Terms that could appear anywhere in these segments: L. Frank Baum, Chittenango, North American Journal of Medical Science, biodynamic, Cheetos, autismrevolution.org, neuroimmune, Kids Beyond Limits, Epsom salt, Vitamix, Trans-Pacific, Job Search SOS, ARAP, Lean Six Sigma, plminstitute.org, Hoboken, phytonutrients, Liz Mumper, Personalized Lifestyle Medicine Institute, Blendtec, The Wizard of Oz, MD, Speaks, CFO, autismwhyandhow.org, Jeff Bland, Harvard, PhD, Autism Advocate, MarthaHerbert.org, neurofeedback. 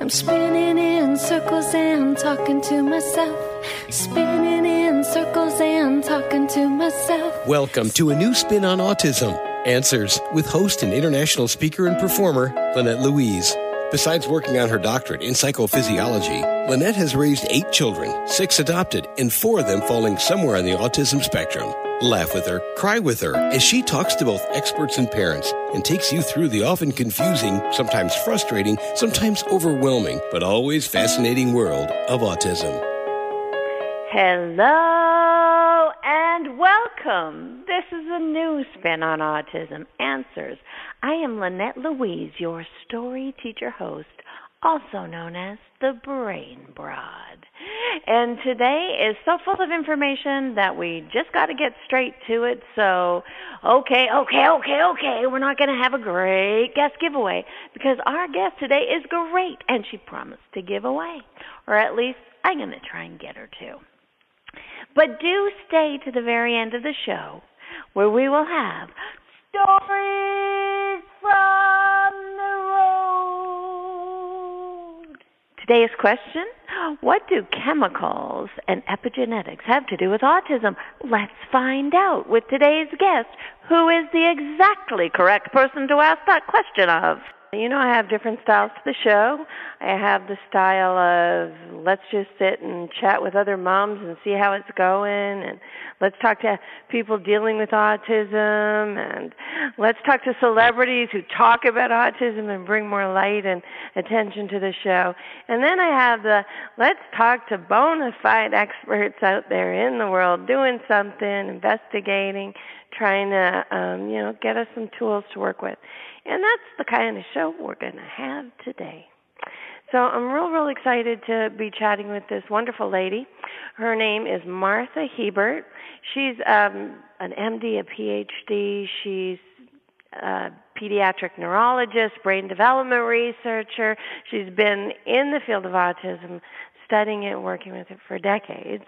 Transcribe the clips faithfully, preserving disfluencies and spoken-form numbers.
I'm spinning in circles and talking to myself. Spinning in circles and talking to myself. Welcome to a new spin on autism. Answers with host and international speaker and performer, Lynette Louise. Besides working on her doctorate in psychophysiology, Lynette has raised eight children, six adopted, and four of them falling somewhere on the autism spectrum. Laugh with her, cry with her, as she talks to both experts and parents and takes you through the often confusing, sometimes frustrating, sometimes overwhelming, but always fascinating world of autism. Hello and welcome. This is a new spin on Autism Answers. I am Lynette Louise, your story teacher host, also known as the Brain Broad. And today is so full of information that we just got to get straight to it. So, okay, okay, okay, okay, we're not going to have a great guest giveaway because our guest today is great, and she promised to give away, or at least I'm going to try and get her to. But do stay to the very end of the show where we will have stories from the road. Today's question: what do chemicals and epigenetics have to do with autism? Let's find out with today's guest, who is the exactly correct person to ask that question of. You know, I have different styles to the show. I have the style of let's just sit and chat with other moms and see how it's going, and let's talk to people dealing with autism, and let's talk to celebrities who talk about autism and bring more light and attention to the show. And then I have the let's talk to bona fide experts out there in the world doing something, investigating, trying to, um, you know, get us some tools to work with. And that's the kind of show we're going to have today. So I'm real, real excited to be chatting with this wonderful lady. Her name is Martha Herbert. She's um, an M D, a P H D. She's a pediatric neurologist, brain development researcher. She's been in the field of autism, studying it and working with it for decades.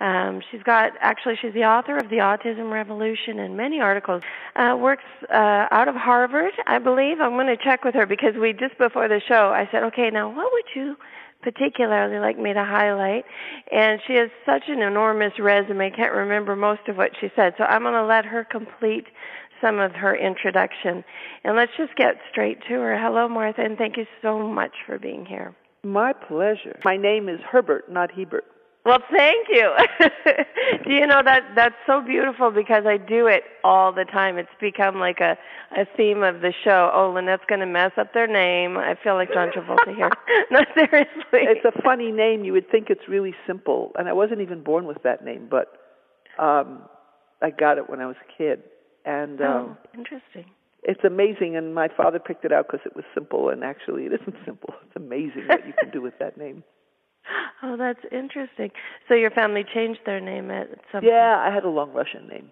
Um, she's got, actually, she's the author of The Autism Revolution and many articles. Uh, works uh, out of Harvard, I believe. I'm going to check with her because we just before the show, I said, okay, now what would you particularly like me to highlight? And she has such an enormous resume, I can't remember most of what she said. So I'm going to let her complete some of her introduction. And let's just get straight to her. Hello, Martha, and thank you so much for being here. My pleasure. My name is Herbert, not Hebert. Well, thank you. Do you know that that's so beautiful because I do it all the time. It's become like a, a theme of the show. Oh, Lynette's going to mess up their name. I feel like John Travolta here. No, seriously. It's a funny name. You would think it's really simple. And I wasn't even born with that name, but um, I got it when I was a kid. And um, oh, interesting. It's amazing, and my father picked it out because it was simple, and actually it isn't simple. It's amazing what you can do with that name. Oh, that's interesting. So your family changed their name at some yeah, point? I had a long Russian name.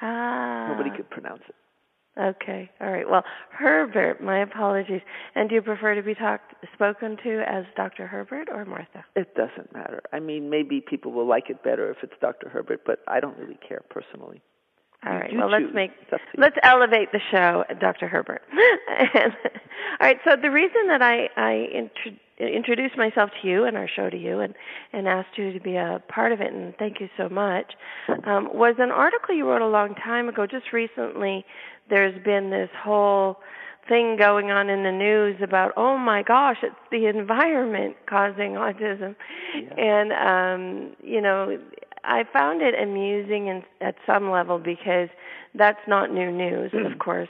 Ah. Nobody could pronounce it. Okay. All right. Well, Herbert, my apologies. And do you prefer to be talked spoken to as Doctor Herbert or Martha? It doesn't matter. I mean, maybe people will like it better if it's Doctor Herbert, but I don't really care personally. All right. Well, let's make let's elevate the show, Doctor Herbert. And, all right. So the reason that I I intro, introduced myself to you and our show to you and, and asked you to be a part of it, and thank you so much, um, was an article you wrote a long time ago. Just recently, there's been this whole thing going on in the news about, oh my gosh, it's the environment causing autism, yeah. and um, you know. I found it amusing in, at some level because that's not new news, of course.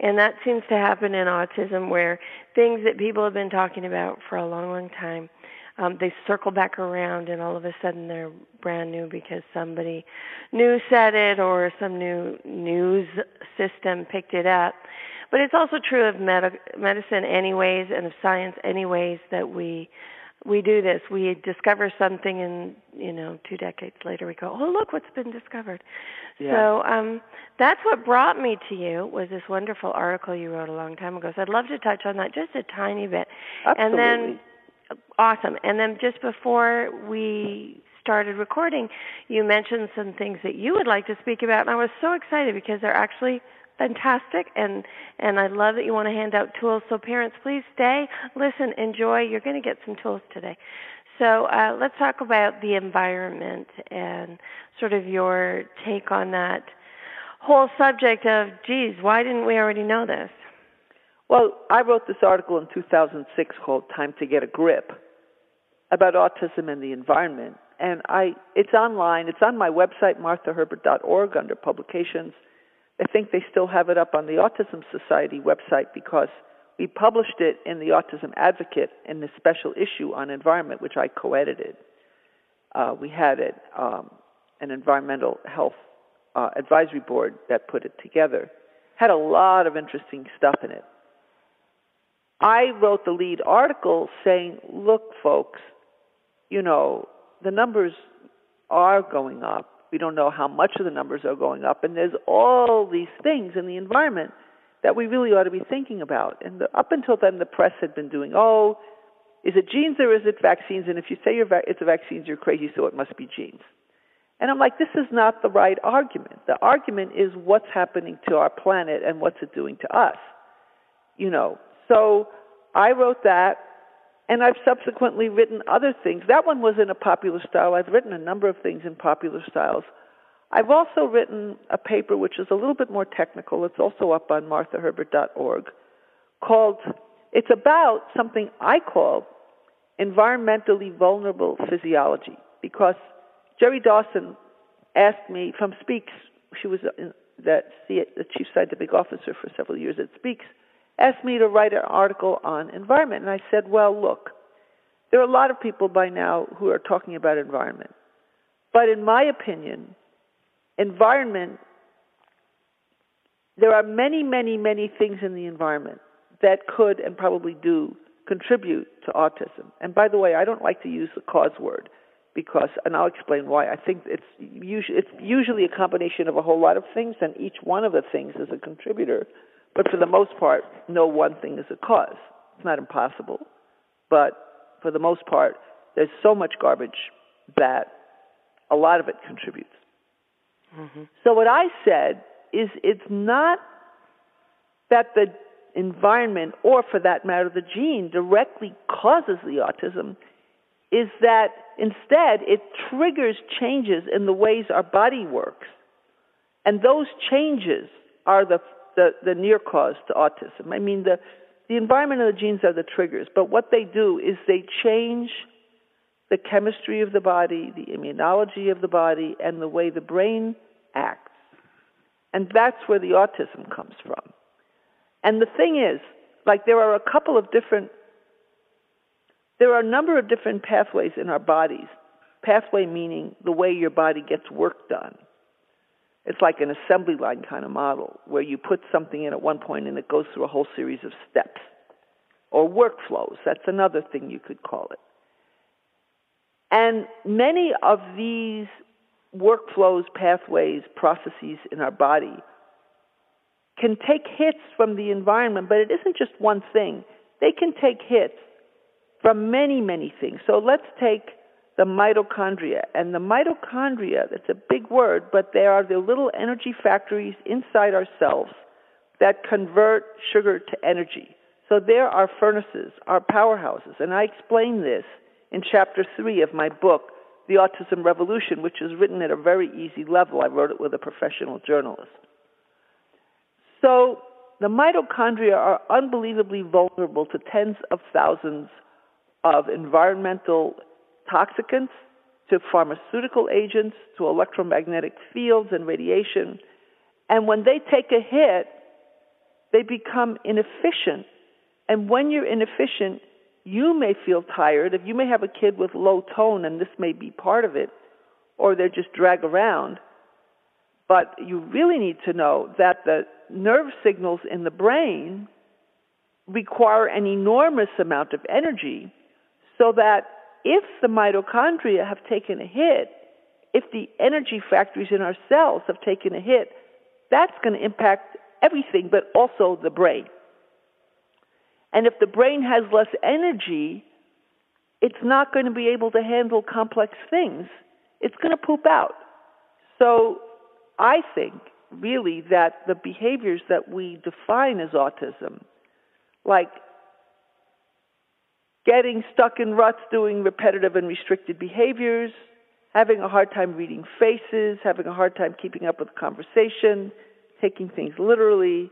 And that seems to happen in autism where things that people have been talking about for a long, long time, um, they circle back around and all of a sudden they're brand new because somebody new said it or some new news system picked it up. But it's also true of med- medicine anyways and of science anyways that we We do this. We discover something and, you know, two decades later we go, oh, look what's been discovered. Yeah. So um, that's what brought me to you was this wonderful article you wrote a long time ago. So I'd love to touch on that just a tiny bit. Absolutely. And then, awesome. And then just before we started recording, you mentioned some things that you would like to speak about. And I was so excited because they're actually fantastic, and, and I love that you want to hand out tools. So parents, please stay, listen, enjoy. You're going to get some tools today. So uh, let's talk about the environment and sort of your take on that whole subject of, geez, why didn't we already know this? Well, I wrote this article in two thousand six called Time to Get a Grip about autism and the environment. And I, it's online. It's on my website, Martha Herbert dot org, under publications. I think they still have it up on the Autism Society website because we published it in the Autism Advocate in this special issue on environment, which I co-edited. Uh, we had it, um, an environmental health uh, advisory board that put it together. Had a lot of interesting stuff in it. I wrote the lead article saying, look, folks, you know, the numbers are going up. We don't know how much of the numbers are going up. And there's all these things in the environment that we really ought to be thinking about. And the, up until then, the press had been doing, oh, is it genes or is it vaccines? And if you say you're va- it's a vaccine, you're crazy, so it must be genes. And I'm like, this is not the right argument. The argument is what's happening to our planet and what's it doing to us. You know, so I wrote that, and I've subsequently written other things. That one was in a popular style. I've written a number of things in popular styles. I've also written a paper which is a little bit more technical. It's also up on Martha Herbert dot org. Called, it's about something I call environmentally vulnerable physiology, because Jerry Dawson asked me from Speaks, she was the chief scientific officer for several years at Speaks, asked me to write an article on environment. And I said, well, look, there are a lot of people by now who are talking about environment. But in my opinion, environment, there are many, many, many things in the environment that could and probably do contribute to autism. And by the way, I don't like to use the cause word because, and I'll explain why, I think it's usually, it's usually a combination of a whole lot of things, and each one of the things is a contributor. But for the most part, no one thing is a cause. It's not impossible. But for the most part, there's so much garbage that a lot of it contributes. Mm-hmm. So what I said is it's not that the environment, or for that matter, the gene, directly causes the autism. Is that instead it triggers changes in the ways our body works. And those changes are the The, the near cause to autism. I mean, the, the environment and the genes are the triggers, but what they do is they change the chemistry of the body, the immunology of the body, and the way the brain acts. And that's where the autism comes from. And the thing is, like there are a couple of different, there are a number of different pathways in our bodies. Pathway meaning the way your body gets work done. It's like an assembly line kind of model where you put something in at one point and it goes through a whole series of steps. Or workflows, that's another thing you could call it. And many of these workflows, pathways, processes in our body can take hits from the environment, but it isn't just one thing. They can take hits from many, many things. So let's take the mitochondria. And the mitochondria, that's a big word, but they are the little energy factories inside our cells that convert sugar to energy. So they're our furnaces, our powerhouses. And I explain this in chapter three of my book, The Autism Revolution, which is written at a very easy level. I wrote it with a professional journalist. So the mitochondria are unbelievably vulnerable to tens of thousands of environmental toxicants, to pharmaceutical agents, to electromagnetic fields and radiation. And when they take a hit, they become inefficient. And when you're inefficient, you may feel tired. If you may have a kid with low tone, and this may be part of it, or they're just drag around. But you really need to know that the nerve signals in the brain require an enormous amount of energy, so that if the mitochondria have taken a hit, if the energy factories in our cells have taken a hit, that's going to impact everything, but also the brain. And if the brain has less energy, it's not going to be able to handle complex things. It's going to poop out. So I think really that the behaviors that we define as autism, like getting stuck in ruts, doing repetitive and restricted behaviors, having a hard time reading faces, having a hard time keeping up with conversation, taking things literally,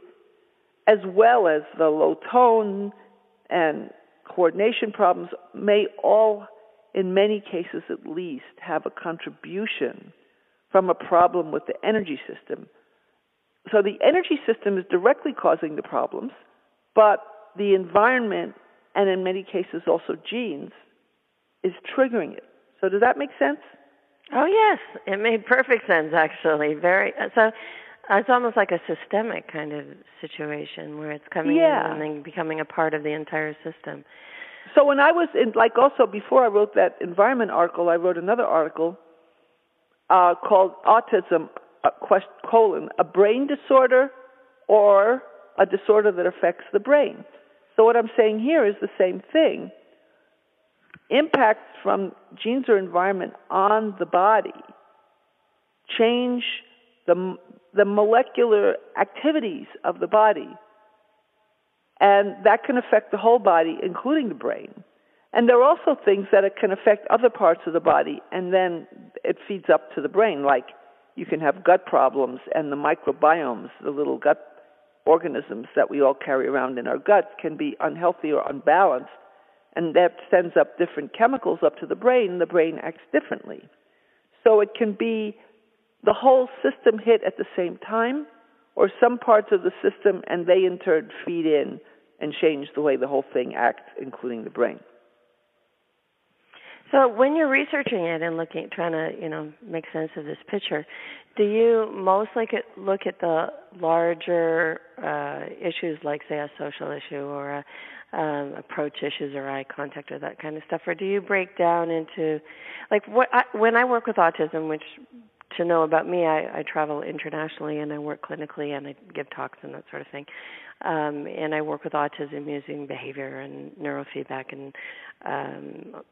as well as the low tone and coordination problems, may all, in many cases at least, have a contribution from a problem with the energy system. So the energy system is directly causing the problems, but the environment, and in many cases also genes, is triggering it. So does that make sense? Oh, yes. It made perfect sense, actually. Very. So it's almost like a systemic kind of situation where it's coming yeah. in and then becoming a part of the entire system. So when I was in, like also before I wrote that environment article, I wrote another article uh, called Autism, uh, quest, colon, a brain disorder or a disorder that affects the brain. So what I'm saying here is the same thing. Impacts from genes or environment on the body change the the molecular activities of the body, and that can affect the whole body, including the brain. And there are also things that it can affect other parts of the body, and then it feeds up to the brain, like you can have gut problems, and the microbiomes, the little gut organisms that we all carry around in our gut, can be unhealthy or unbalanced, and that sends up different chemicals up to the brain, and the brain acts differently. So it can be the whole system hit at the same time, or some parts of the system, and they in turn feed in and change the way the whole thing acts, including the brain. So when you're researching it and looking, trying to, you know, make sense of this picture, do you mostly look at the larger uh, issues, like, say, a social issue or a Um, approach issues or eye contact or that kind of stuff, or do you break down into, like, what I, when I work with autism, which to know about me, I, I travel internationally and I work clinically and I give talks and that sort of thing, um, and I work with autism using behavior and neurofeedback and um,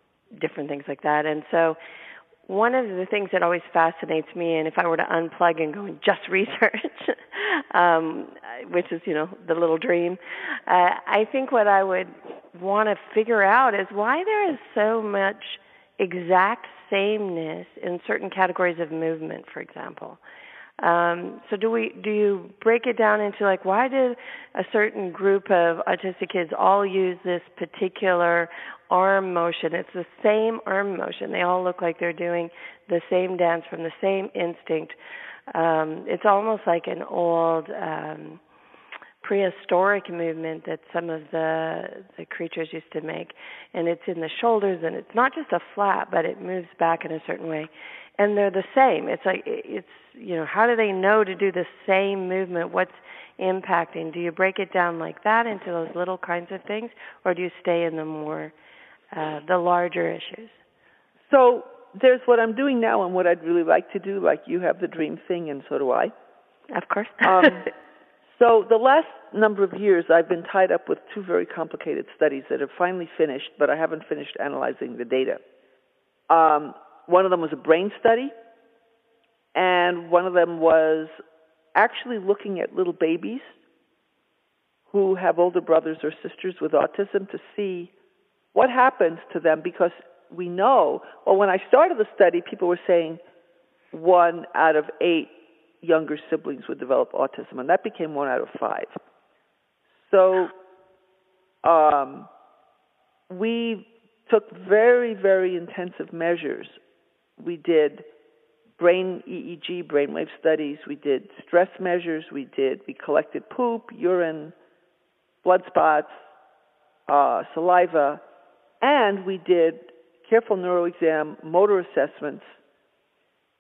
different things like that. And so one of the things that always fascinates me, and if I were to unplug and go and just research, um, which is, you know, the little dream, uh, I think what I would want to figure out is why there is so much exact sameness in certain categories of movement, for example. Um, so do we? Do you break it down into, like, why do a certain group of autistic kids all use this particular arm motion? It's the same arm motion. They all look like they're doing the same dance from the same instinct. Um, it's almost like an old um, prehistoric movement that some of the the creatures used to make, and it's in the shoulders, and it's not just a flap, but it moves back in a certain way. And they're the same. It's like, it's, you know, how do they know to do the same movement? What's impacting? Do you break it down like that into those little kinds of things, or do you stay in the more, uh, the larger issues? So there's what I'm doing now and what I'd really like to do, like you have the dream thing and so do I. Of course. um, so the last number of years I've been tied up with two very complicated studies that have finally finished, but I haven't finished analyzing the data. Um, One of them was a brain study, and one of them was actually looking at little babies who have older brothers or sisters with autism to see what happens to them, because we know, well, when I started the study, people were saying one out of eight younger siblings would develop autism, and that became one out of five. So um, we took very, very intensive measures. We did brain E E G, brainwave studies. We did stress measures. We did, we collected poop, urine, blood spots, uh, saliva, and we did careful neuroexam, motor assessments,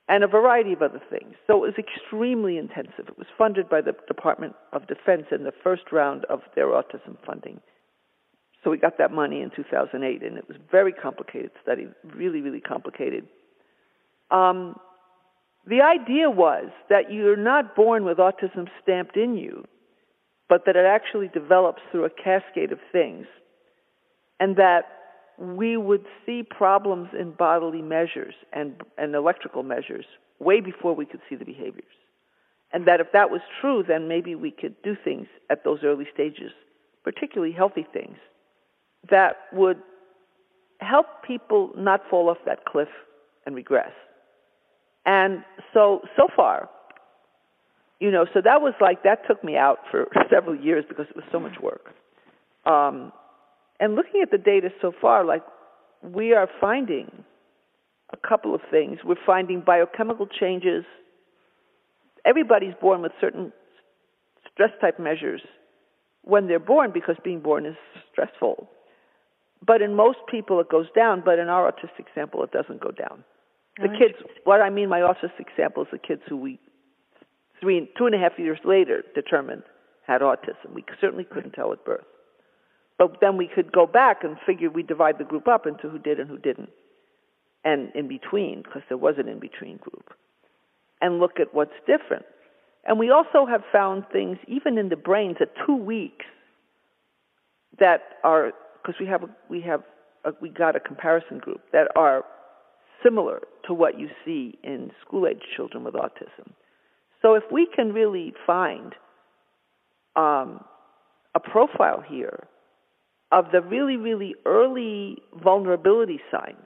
and a variety of other things. So it was extremely intensive. It was funded by the Department of Defense in the first round of their autism funding. So we got that money in two thousand eight, and it was a very complicated study, really, really complicated. Um, the idea was that you're not born with autism stamped in you, but that it actually develops through a cascade of things, and that we would see problems in bodily measures and, and electrical measures way before we could see the behaviors. And that if that was true, then maybe we could do things at those early stages, particularly healthy things, that would help people not fall off that cliff and regress. And so, so far, you know, so that was like, that took me out for several years because it was so much work. Um, and looking at the data so far, like, we are finding a couple of things. We're finding biochemical changes. Everybody's born with certain stress-type measures when they're born because being born is stressful. But in most people it goes down, but in our autistic sample it doesn't go down. The kids, what I mean by autistic sample is the kids who we, three, two and a half years later determined had autism. We certainly couldn't tell at birth. But then we could go back and figure we divide the group up into who did and who didn't, and in between, because there was an in-between group, and look at what's different. And we also have found things, even in the brains, at two weeks that are, because we have we have a, we got a comparison group, that are similar to what you see in school-age children with autism. So if we can really find um, a profile here of the really, really early vulnerability signs,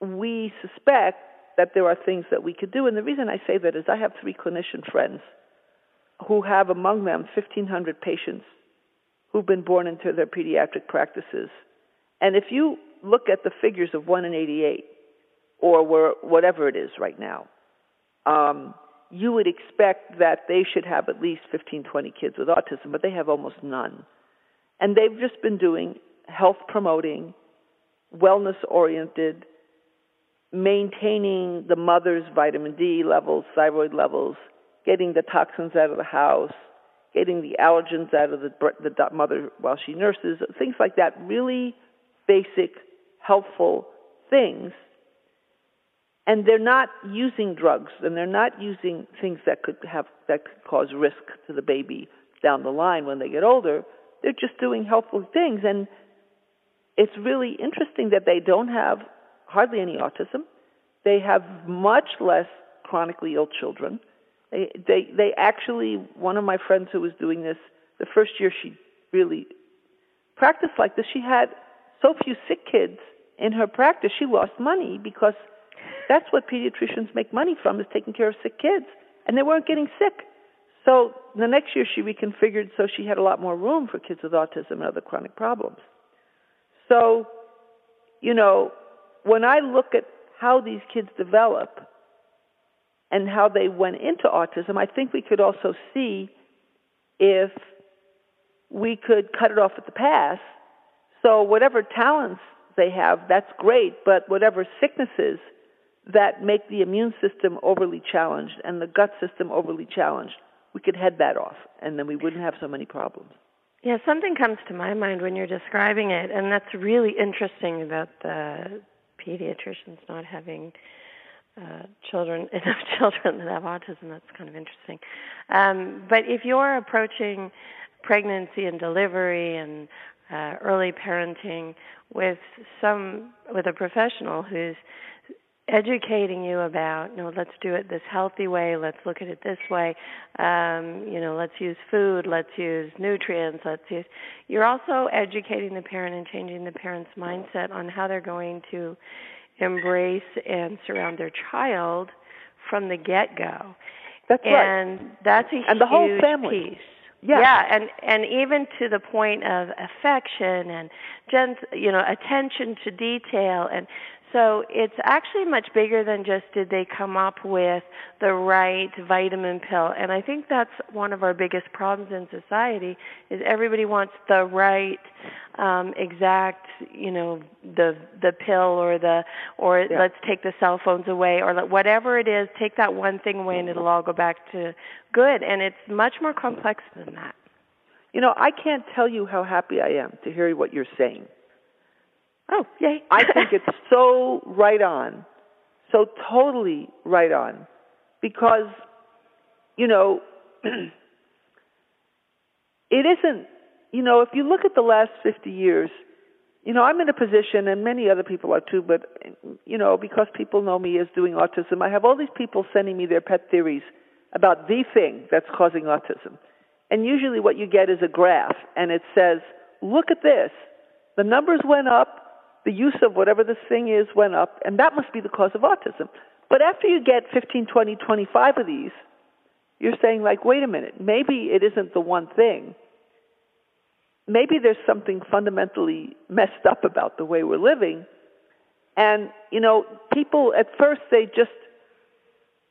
we suspect that there are things that we could do. And the reason I say that is I have three clinician friends who have among them fifteen hundred patients who've been born into their pediatric practices. And if you look at the figures of one in eighty-eight or where, whatever it is right now, um, you would expect that they should have at least fifteen, twenty kids with autism, but they have almost none. And they've just been doing health-promoting, wellness-oriented, maintaining the mother's vitamin D levels, thyroid levels, getting the toxins out of the house, getting the allergens out of the, the mother while she nurses, things like that, really basic, helpful things. And they're not using drugs, and they're not using things that could have that could cause risk to the baby down the line when they get older. They're just doing helpful things, and it's really interesting that they don't have hardly any autism. They have much less chronically ill children. They, they, they actually, one of my friends who was doing this, the first year she really practiced like this, she had so few sick kids in her practice, she lost money because that's what pediatricians make money from, is taking care of sick kids, and they weren't getting sick. So the next year she reconfigured so she had a lot more room for kids with autism and other chronic problems. So, you know, when I look at how these kids develop and how they went into autism, I think we could also see if we could cut it off at the pass. So whatever talents they have, that's great, but whatever sicknesses that make the immune system overly challenged and the gut system overly challenged, we could head that off, and then we wouldn't have so many problems. Yeah, something comes to my mind when you're describing it, and that's really interesting about the pediatricians not having uh, children, enough children that have autism. That's kind of interesting. Um, but if you're approaching pregnancy and delivery and uh, early parenting with some with a professional who's educating you about, no, let's do it this healthy way, let's look at it this way, um, you know, let's use food, let's use nutrients, let's use, you're also educating the parent and changing the parent's mindset on how they're going to embrace and surround their child from the get-go. That's and right. And that's a and huge the whole family. Piece. Yeah. yeah, and and even to the point of affection and, gent- you know, attention to detail. And so it's actually much bigger than just did they come up with the right vitamin pill. And I think that's one of our biggest problems in society is everybody wants the right um, exact, you know, the the pill or the or yeah. let's take the cell phones away or whatever it is, take that one thing away and it'll all go back to good. And it's much more complex than that. You know, I can't tell you how happy I am to hear what you're saying. Oh, yay. I think it's so right on, so totally right on, because, you know, it isn't, you know, if you look at the last fifty years, you know, I'm in a position, and many other people are too, but, you know, because people know me as doing autism, I have all these people sending me their pet theories about the thing that's causing autism. And usually what you get is a graph, and it says, look at this. The numbers went up, the use of whatever this thing is went up, and that must be the cause of autism. But after you get fifteen, twenty, twenty-five of these, you're saying, like, wait a minute, maybe it isn't the one thing. Maybe there's something fundamentally messed up about the way we're living. And, you know, people at first, they just,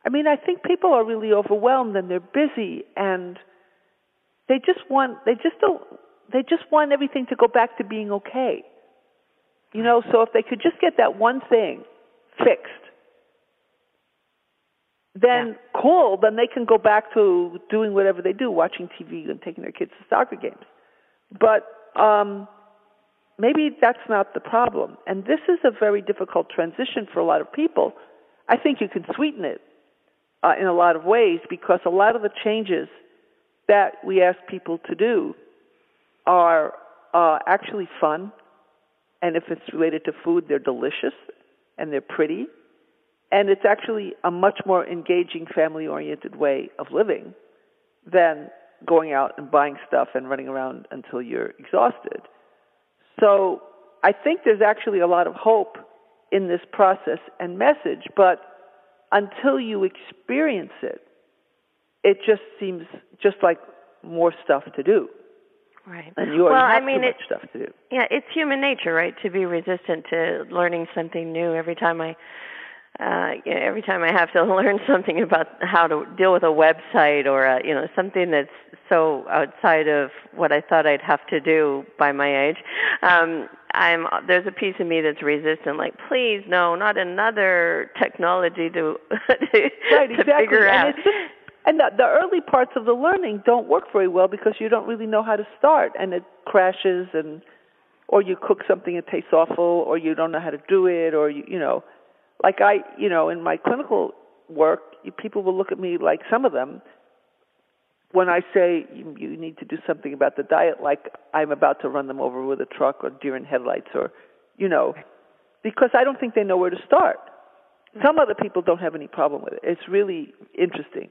I mean, I think people are really overwhelmed and they're busy and they just want, they just don't, they just want everything to go back to being okay. You know, so if they could just get that one thing fixed, then yeah. cool, then they can go back to doing whatever they do, watching T V and taking their kids to soccer games. But um, maybe that's not the problem. And this is a very difficult transition for a lot of people. I think you can sweeten it uh, in a lot of ways because a lot of the changes that we ask people to do are uh, actually fun. And if it's related to food, they're delicious and they're pretty. And it's actually a much more engaging, family-oriented way of living than going out and buying stuff and running around until you're exhausted. So I think there's actually a lot of hope in this process and message, but until you experience it, it just seems just like more stuff to do. Right. And you already well, have I mean, too much it, stuff to do. Yeah, it's human nature, right, to be resistant to learning something new every time I... Uh, you know, every time I have to learn something about how to deal with a website or a, you know, something that's so outside of what I thought I'd have to do by my age, um, I'm there's a piece of me that's resistant, like, please, no, not another technology to, to, right, exactly. to figure out. And, it's just, and the, the early parts of the learning don't work very well because you don't really know how to start, and it crashes, and or you cook something that tastes awful, or you don't know how to do it, or, you, you know... Like I, you know, in my clinical work, people will look at me like some of them when I say you, you need to do something about the diet, like I'm about to run them over with a truck or deer in headlights or, you know, because I don't think they know where to start. Some other people don't have any problem with it. It's really interesting.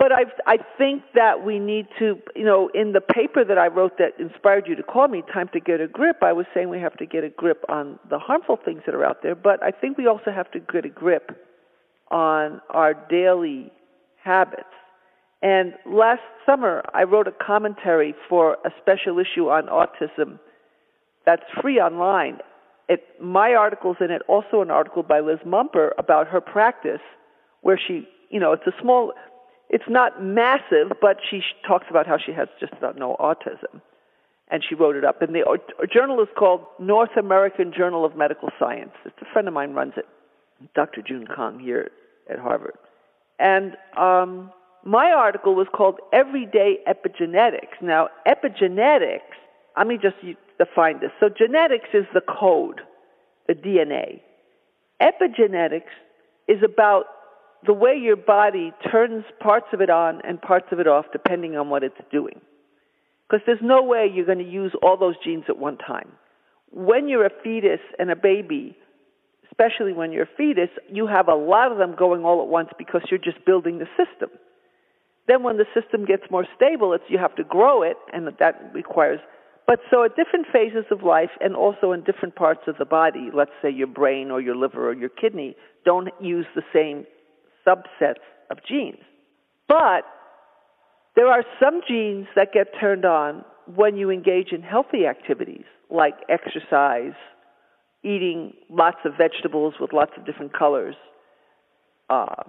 But I I think that we need to, you know, in the paper that I wrote that inspired you to call me, Time to Get a Grip, I was saying we have to get a grip on the harmful things that are out there, but I think we also have to get a grip on our daily habits. And last summer, I wrote a commentary for a special issue on autism that's free online. It, my article's in it, also an article by Liz Mumper about her practice where she, you know, it's a small... It's not massive, but she talks about how she has just about no autism. And she wrote it up. And the journal is called North American Journal of Medical Science. It's a friend of mine runs it, Doctor June Kong here at Harvard. And um, my article was called Everyday Epigenetics. Now, epigenetics, let me just define this. So genetics is the code, the D N A. Epigenetics is about the way your body turns parts of it on and parts of it off depending on what it's doing. Because there's no way you're going to use all those genes at one time. When you're a fetus and a baby, especially when you're a fetus, you have a lot of them going all at once because you're just building the system. Then when the system gets more stable, it's you have to grow it, and that requires... But so at different phases of life and also in different parts of the body, let's say your brain or your liver or your kidney, don't use the same subsets of genes. But there are some genes that get turned on when you engage in healthy activities, like exercise, eating lots of vegetables with lots of different colors, uh,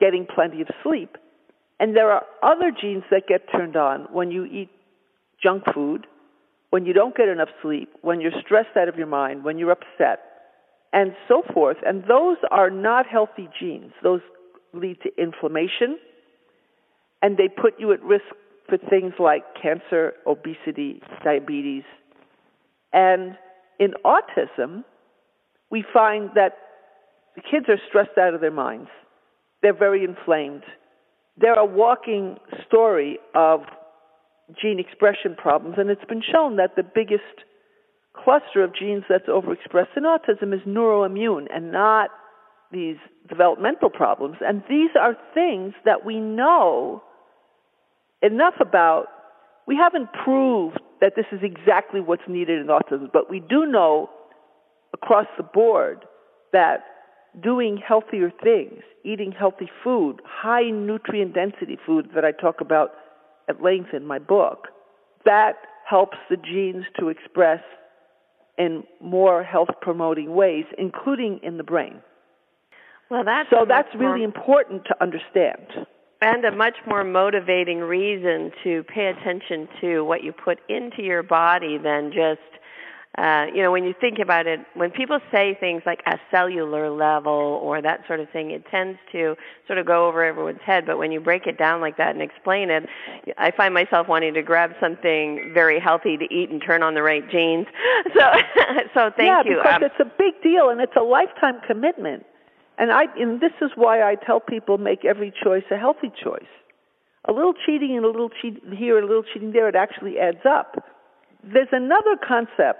getting plenty of sleep. And there are other genes that get turned on when you eat junk food, when you don't get enough sleep, when you're stressed out of your mind, when you're upset, and so forth. And those are not healthy genes. Those lead to inflammation, and they put you at risk for things like cancer, obesity, diabetes. And in autism, we find that the kids are stressed out of their minds. They're very inflamed. They're a walking story of gene expression problems, and it's been shown that the biggest cluster of genes that's overexpressed in autism is neuroimmune and not these developmental problems. And these are things that we know enough about. We haven't proved that this is exactly what's needed in autism, but we do know across the board that doing healthier things, eating healthy food, high nutrient density food that I talk about at length in my book, that helps the genes to express in more health-promoting ways, including in the brain. Well, that's so that's really important to understand. And a much more motivating reason to pay attention to what you put into your body than just, uh, you know, when you think about it, when people say things like a cellular level or that sort of thing, it tends to sort of go over everyone's head. But when you break it down like that and explain it, I find myself wanting to grab something very healthy to eat and turn on the right genes. So, so thank yeah, you. Yeah, because um, it's a big deal and it's a lifetime commitment. And, I, and this is why I tell people make every choice a healthy choice. A little cheating and a little cheat here and a little cheating there, it actually adds up. There's another concept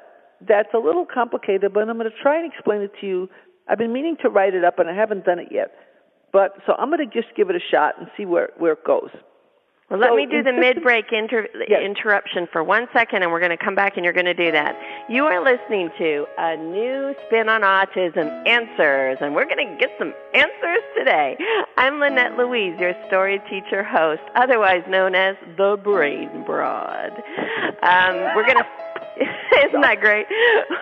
that's a little complicated, but I'm going to try and explain it to you. I've been meaning to write it up, and I haven't done it yet. But so I'm going to just give it a shot and see where, where it goes. Well, let so me do the mid-break inter- yes. interruption for one second, and we're going to come back, and you're going to do that. You are listening to A New Spin on Autism Answers, and we're going to get some answers today. I'm Lynette Louise, your story teacher host, otherwise known as the Brain Broad. Um, we're going to... Isn't that great?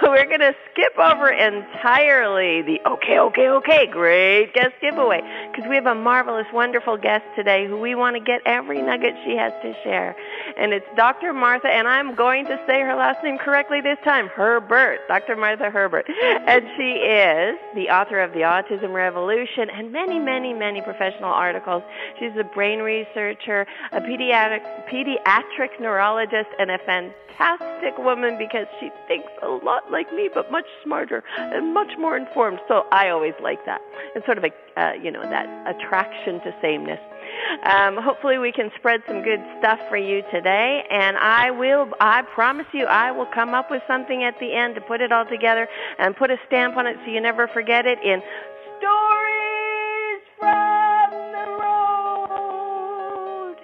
We're going to skip over entirely the okay, okay, okay, great guest giveaway because we have a marvelous, wonderful guest today who we want to get every nugget she has to share. And it's Doctor Martha, and I'm going to say her last name correctly this time, Herbert, Doctor Martha Herbert. And she is the author of The Autism Revolution and many, many, many professional articles. She's a brain researcher, a pediatric, pediatric neurologist, and a fantastic woman because she thinks a lot like me, but much smarter and much more informed. So I always like that. It's sort of a, uh, you know, that attraction to sameness. Um, hopefully we can spread some good stuff for you today, and I will, I promise you, I will come up with something at the end to put it all together and put a stamp on it so you never forget it in Stories from the Road.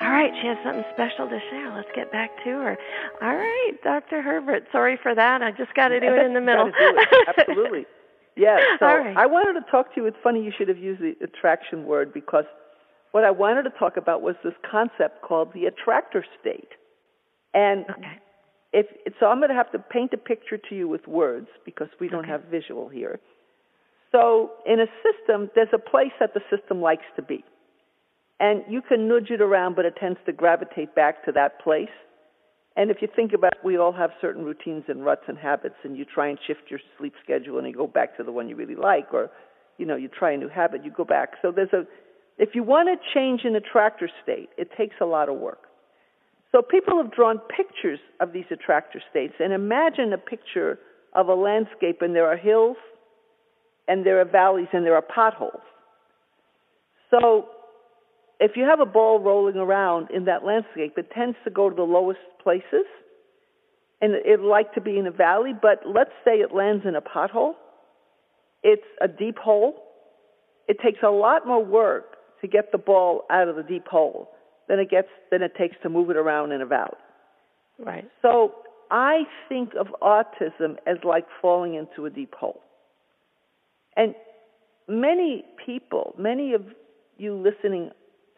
All right, she has something special to share. Let's get back to her. All right, Doctor Herbert, sorry for that. I just got to do it in the middle. Absolutely. Yeah, so right. I wanted to talk to you. It's funny you should have used the attraction word because what I wanted to talk about was this concept called the attractor state. And okay. if so I'm going to have to paint a picture to you with words because we don't okay. have visual here. So in a system, there's a place that the system likes to be. And you can nudge it around, but it tends to gravitate back to that place. And if you think about it, we all have certain routines and ruts and habits, and you try and shift your sleep schedule and you go back to the one you really like, or, you know, you try a new habit, you go back. So there's a... If you want to change an attractor state, it takes a lot of work. So people have drawn pictures of these attractor states, and imagine a picture of a landscape, and there are hills, and there are valleys, and there are potholes. So if you have a ball rolling around in that landscape, it tends to go to the lowest places, and it'd like to be in a valley, but let's say it lands in a pothole. It's a deep hole. It takes a lot more work to get the ball out of the deep hole than it gets than it takes to move it around in a valley. Right. So I think of autism as like falling into a deep hole. And many people, many of you listening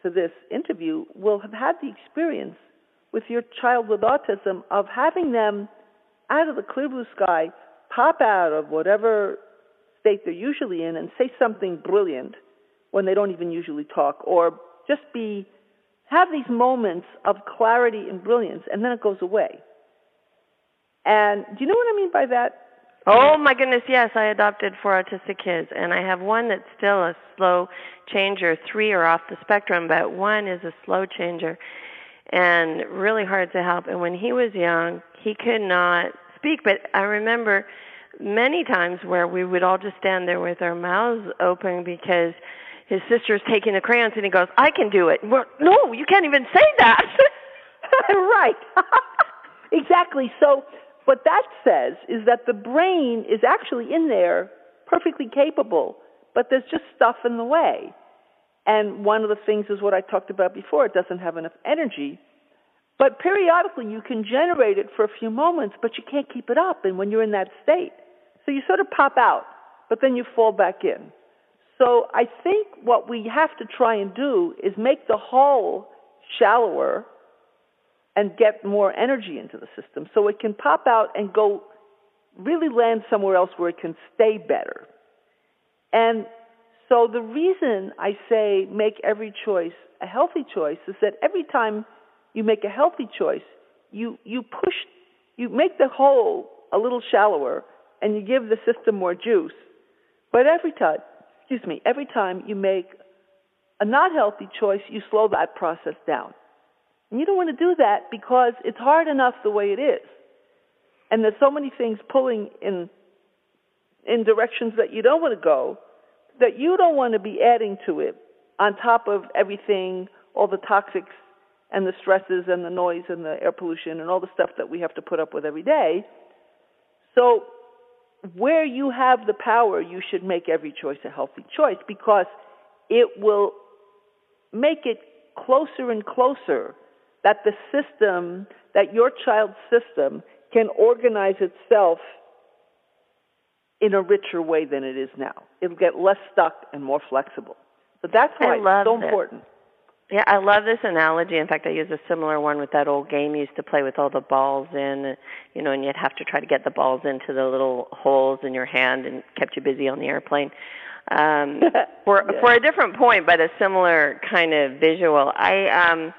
to this interview will have had the experience with your child with autism of having them out of the clear blue sky pop out of whatever state they're usually in and say something brilliant when they don't even usually talk, or just be have these moments of clarity and brilliance, and then it goes away. And do you know what I mean by that? Oh, my goodness, yes. I adopted four autistic kids, and I have one that's still a slow changer. Three are off the spectrum, but one is a slow changer and really hard to help. And when he was young, he could not speak, but I remember many times where we would all just stand there with our mouths open because his sister's taking the crayons, and he goes, I can do it. We're, no, you can't even say that. Right. Exactly. So What that says is that the brain is actually in there perfectly capable, but there's just stuff in the way. And one of the things is what I talked about before. It doesn't have enough energy. But periodically you can generate it for a few moments, but you can't keep it up. And when you're in that state, so you sort of pop out, but then you fall back in. So I think what we have to try and do is make the hole shallower and get more energy into the system so it can pop out and go really land somewhere else where it can stay better. And so the reason I say make every choice a healthy choice is that every time you make a healthy choice, you, you push, you make the hole a little shallower and you give the system more juice. But every time, excuse me, every time you make a not healthy choice, you slow that process down. And you don't want to do that because it's hard enough the way it is. And there's so many things pulling in in directions that you don't want to go, that you don't want to be adding to it on top of everything, all the toxics and the stresses and the noise and the air pollution and all the stuff that we have to put up with every day. So where you have the power, you should make every choice a healthy choice because it will make it closer and closer that the system, that your child's system can organize itself in a richer way than it is now. It'll get less stuck and more flexible. So that's why it's so important. Yeah, I love this analogy. In fact, I use a similar one with that old game you used to play with all the balls in, you know, and you'd have to try to get the balls into the little holes in your hand and kept you busy on the airplane. Um, for, yeah. for a different point, but a similar kind of visual. I um,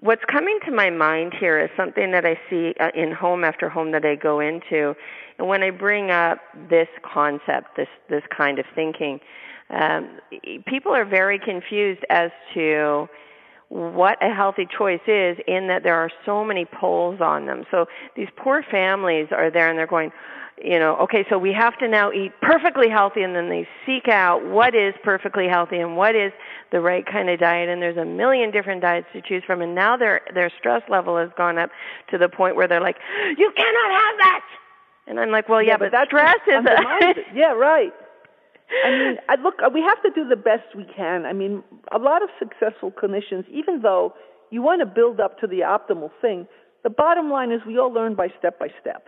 what's coming to my mind here is something that I see in home after home that I go into. And when I bring up this concept, this, this kind of thinking, Um, people are very confused as to what a healthy choice is in that there are so many poles on them. So these poor families are there and they're going, you know, okay, so we have to now eat perfectly healthy, and then they seek out what is perfectly healthy and what is the right kind of diet, and there's a million different diets to choose from, and now their their stress level has gone up to the point where they're like, you cannot have that! And I'm like, well, yeah, yeah but, but that stress is a... Yeah, right. I mean, I look, we have to do the best we can. I mean, a lot of successful clinicians, even though you want to build up to the optimal thing, the bottom line is we all learn by step by step.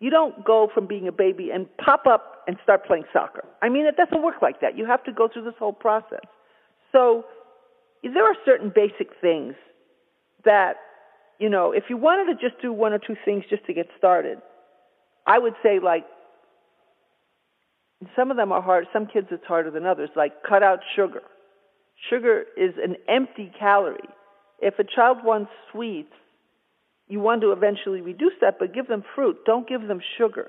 You don't go from being a baby and pop up and start playing soccer. I mean, it doesn't work like that. You have to go through this whole process. So there are certain basic things that, you know, if you wanted to just do one or two things just to get started, I would say, like, some of them are hard. Some kids it's harder than others, like cut out sugar. Sugar is an empty calorie. If a child wants sweets, you want to eventually reduce that, but give them fruit. Don't give them sugar.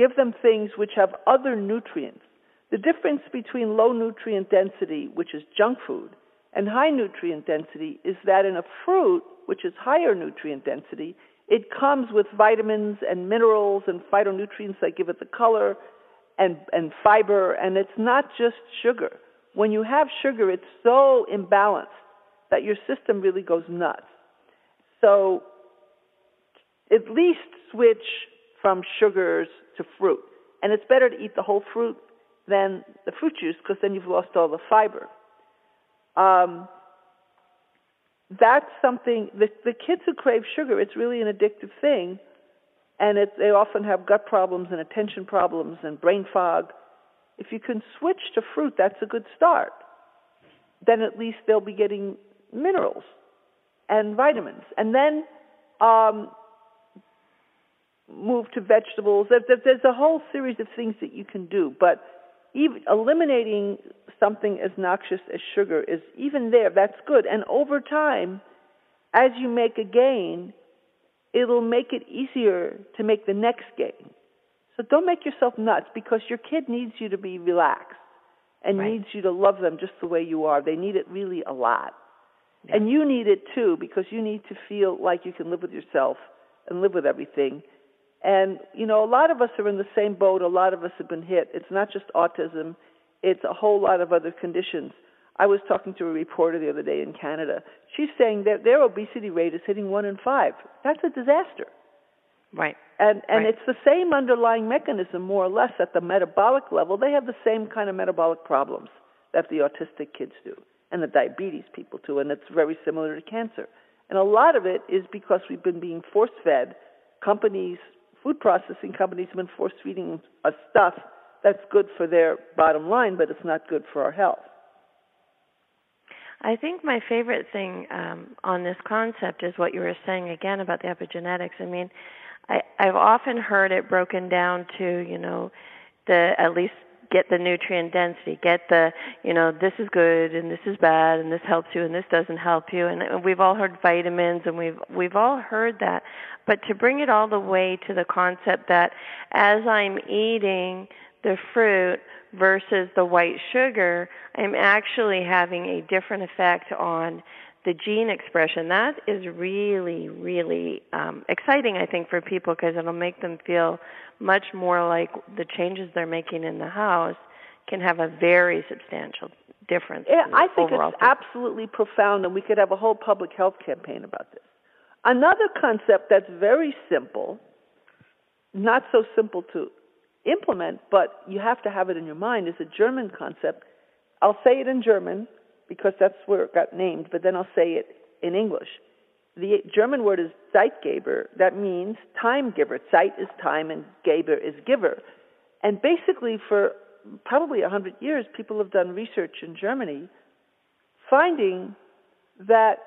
Give them things which have other nutrients. The difference between low nutrient density, which is junk food, and high nutrient density is that in a fruit, which is higher nutrient density, it comes with vitamins and minerals and phytonutrients that give it the color, And, and fiber, and it's not just sugar. When you have sugar, it's so imbalanced that your system really goes nuts. So at least switch from sugars to fruit. And it's better to eat the whole fruit than the fruit juice because then you've lost all the fiber. Um, that's something, the, the kids who crave sugar, it's really an addictive thing. And it, they often have gut problems and attention problems and brain fog. If you can switch to fruit, that's a good start. Then at least they'll be getting minerals and vitamins. And then um, move to vegetables. There's a whole series of things that you can do. But even eliminating something as noxious as sugar is even there. That's good. And over time, as you make a gain, it'll make it easier to make the next gain. So don't make yourself nuts because your kid needs you to be relaxed and right. needs you to love them just the way you are. They need it really a lot. Yeah. And you need it too because you need to feel like you can live with yourself and live with everything. And, you know, a lot of us are in the same boat. A lot of us have been hit. It's not just autism. It's a whole lot of other conditions. I was talking to a reporter the other day in Canada. She's saying that their obesity rate is hitting one in five. That's a disaster. Right. And and right. It's the same underlying mechanism, more or less, at the metabolic level. They have the same kind of metabolic problems that the autistic kids do, and the diabetes people do, and it's very similar to cancer. And a lot of it is because we've been being force-fed. Companies, food processing companies have been force-feeding us stuff that's good for their bottom line, but it's not good for our health. I think my favorite thing um, on this concept is what you were saying again about the epigenetics. I mean, I, I've often heard it broken down to, you know, the at least get the nutrient density, get the, you know, this is good and this is bad and this helps you and this doesn't help you. And we've all heard vitamins and we've we've all heard that. But to bring it all the way to the concept that as I'm eating the fruit versus the white sugar, I'm actually having a different effect on the gene expression. That is really, really um, exciting, I think, for people because it'll make them feel much more like the changes they're making in the house can have a very substantial difference. Yeah, I think it's absolutely profound, and we could have a whole public health campaign about this. Another concept that's very simple, not so simple to implement, but you have to have it in your mind, is a German concept. I'll say it in German because that's where it got named, but then I'll say it in English. The German word is Zeitgeber. That means time giver. Zeit is time and Geber is giver. And basically for probably one hundred years, people have done research in Germany finding that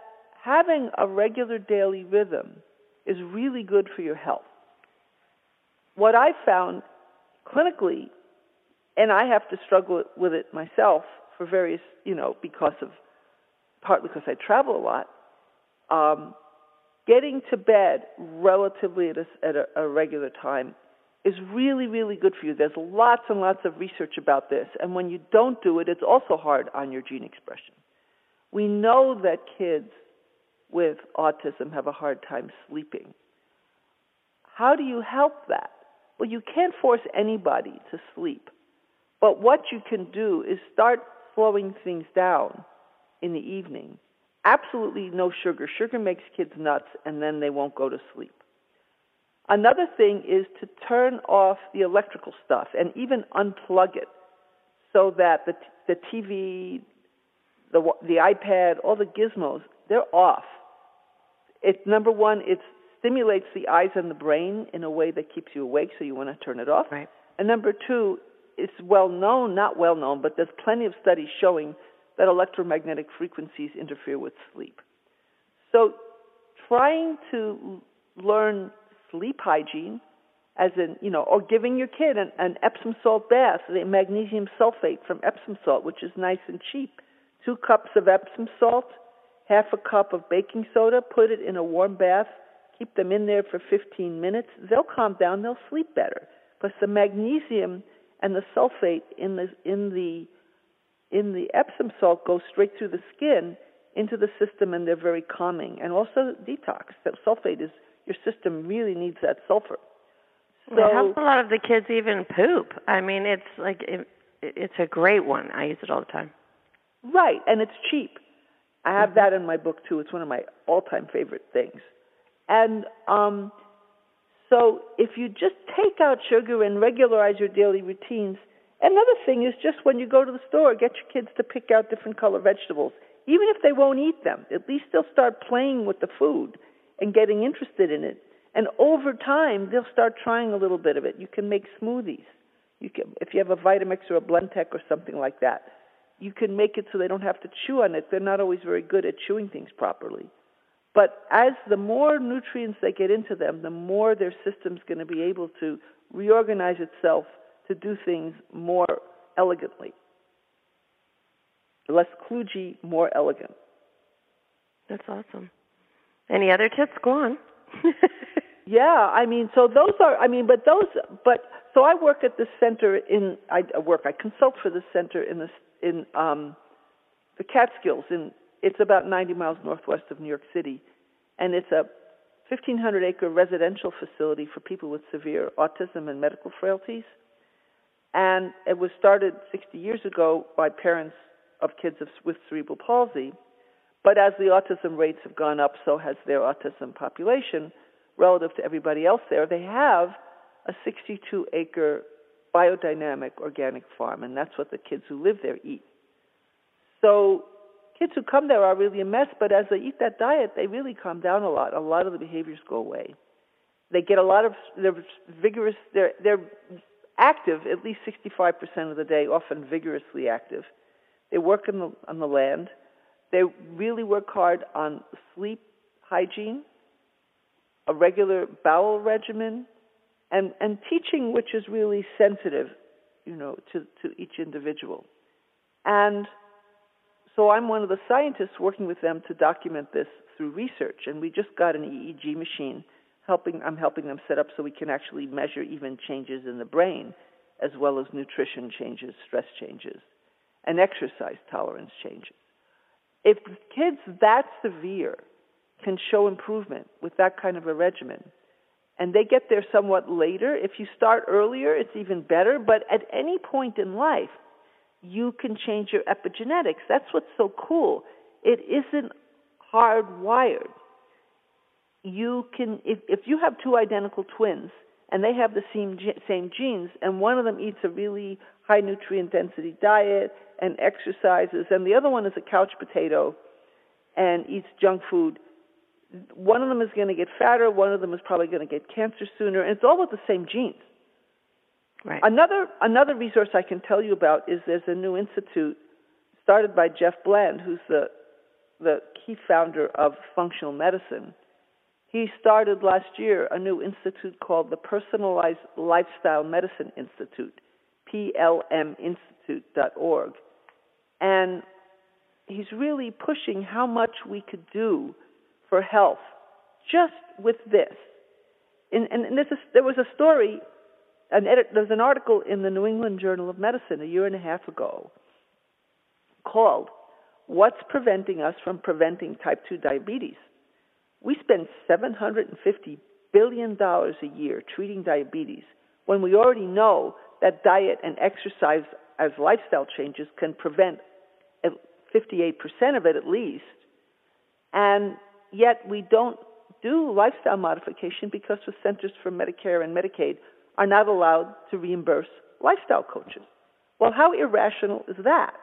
having a regular daily rhythm is really good for your health. What I found clinically, and I have to struggle with it myself for various, you know, because of, partly because I travel a lot, um, getting to bed relatively at, a, at a, a regular time is really, really good for you. There's lots and lots of research about this, and when you don't do it, it's also hard on your gene expression. We know that kids with autism have a hard time sleeping. How do you help that? Well, you can't force anybody to sleep, but what you can do is start slowing things down in the evening. Absolutely no sugar. Sugar makes kids nuts, and then they won't go to sleep. Another thing is to turn off the electrical stuff and even unplug it so that the, the T V, the, the iPad, all the gizmos, they're off. It's, number one, it's stimulates the eyes and the brain in a way that keeps you awake, so you want to turn it off. Right. And number two, it's well known, not well known, but there's plenty of studies showing that electromagnetic frequencies interfere with sleep. So trying to learn sleep hygiene, as in, you know, or giving your kid an, an Epsom salt bath, the magnesium sulfate from Epsom salt, which is nice and cheap. Two cups of Epsom salt, half a cup of baking soda, put it in a warm bath, keep them in there for fifteen minutes, they'll calm down, they'll sleep better. Because the magnesium and the sulfate in the in the in the Epsom salt goes straight through the skin into the system, and they're very calming. And also detox. That sulfate is, your system really needs that sulfur. So well, it helps a lot of the kids even poop. I mean, it's like it, it's a great one. I use it all the time. Right, and it's cheap. I have mm-hmm. that in my book too. It's one of my all-time favorite things. And um, so if you just take out sugar and regularize your daily routines, another thing is just when you go to the store, get your kids to pick out different color vegetables. Even if they won't eat them, at least they'll start playing with the food and getting interested in it. And over time, they'll start trying a little bit of it. You can make smoothies. You can, if you have a Vitamix or a Blendtec or something like that, you can make it so they don't have to chew on it. They're not always very good at chewing things properly. But as the more nutrients they get into them, the more their system's going to be able to reorganize itself to do things more elegantly. Less kludgy, more elegant. That's awesome. Any other tips? Go on. Yeah, I mean, so those are, I mean, but those, but, so I work at this center in, I work, I consult for this center in, this, in um, the Catskills in, it's about ninety miles northwest of New York City, and it's a fifteen hundred acre residential facility for people with severe autism and medical frailties. And it was started sixty years ago by parents of kids with cerebral palsy, but as the autism rates have gone up, so has their autism population. relative to everybody else there, they have a sixty-two acre biodynamic organic farm, and that's what the kids who live there eat. So kids who come there are really a mess, but as they eat that diet, they really calm down a lot. A lot of the behaviors go away. They get a lot of, they're vigorous, they're, they're active at least sixty-five percent of the day, often vigorously active. They work in the, on the land. They really work hard on sleep hygiene, a regular bowel regimen, and, and teaching which is really sensitive, you know, to, to each individual. And so I'm one of the scientists working with them to document this through research, and we just got an E E G machine. Helping, I'm helping them set up so we can actually measure even changes in the brain, as well as nutrition changes, stress changes, and exercise tolerance changes. If kids that severe can show improvement with that kind of a regimen, and they get there somewhat later, if you start earlier, it's even better. But at any point in life, you can change your epigenetics. That's what's so cool. It isn't hardwired. You can, if, if you have two identical twins and they have the same, same genes, and one of them eats a really high nutrient density diet and exercises, and the other one is a couch potato and eats junk food, one of them is going to get fatter, one of them is probably going to get cancer sooner, and it's all with the same genes. Right. Another another resource I can tell you about is there's a new institute started by Jeff Bland, who's the the key founder of functional medicine. He started last year a new institute called the Personalized Lifestyle Medicine Institute, P L M institute dot org. And he's really pushing how much we could do for health just with this. And, and, and this is, there was a story, an edit, there's an article in the New England Journal of Medicine a year and a half ago called, "What's Preventing Us from Preventing Type two Diabetes?" We spend seven hundred fifty billion dollars a year treating diabetes when we already know that diet and exercise as lifestyle changes can prevent fifty-eight percent of it at least. And yet we don't do lifestyle modification because the Centers for Medicare and Medicaid are not allowed to reimburse lifestyle coaches. Well, how irrational is that?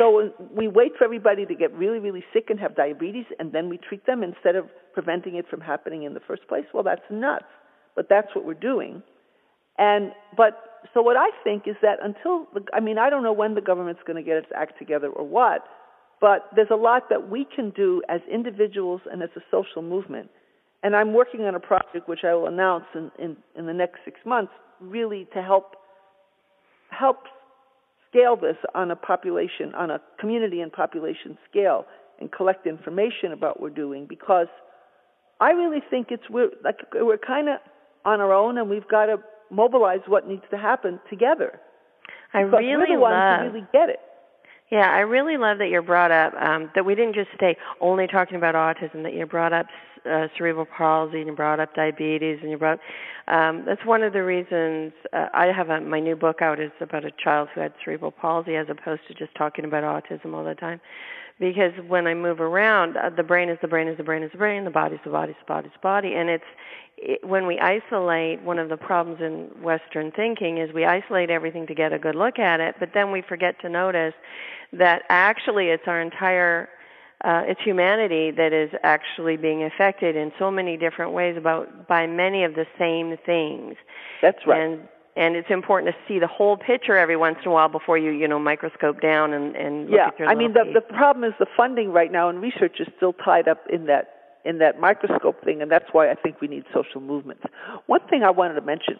So we wait for everybody to get really, really sick and have diabetes, and then we treat them instead of preventing it from happening in the first place. Well, that's nuts, but that's what we're doing. And but so what I think is that until the, I mean, I don't know when the government's going to get its act together or what, but there's a lot that we can do as individuals and as a social movement. And I'm working on a project which I will announce in, in, in the next six months, really to help help. scale this on a population, on a community and population scale, and collect information about what we're doing, because I really think it's we're like we're kind of on our own, and we've got to mobilize what needs to happen together. I because really we're the ones love. Who really get it. Yeah, I really love that you're brought up, um, that we didn't just stay only talking about autism, that you brought up uh, cerebral palsy, and you brought up diabetes, and you brought up, um, that's one of the reasons uh, I have a, my new book out is about a child who had cerebral palsy as opposed to just talking about autism all the time. Because when I move around, uh, the brain is the brain is the brain is the brain, the body's the body's the body's the body. And it's it, when we isolate, one of the problems in Western thinking is we isolate everything to get a good look at it, but then we forget to notice that actually it's our entire, uh, it's humanity that is actually being affected in so many different ways about by many of the same things. That's right. And, And it's important to see the whole picture every once in a while before you, you know, microscope down and, and look yeah. at your little piece. Yeah, I mean, the, the problem is the funding right now and research is still tied up in that in that microscope thing, and that's why I think we need social movements. One thing I wanted to mention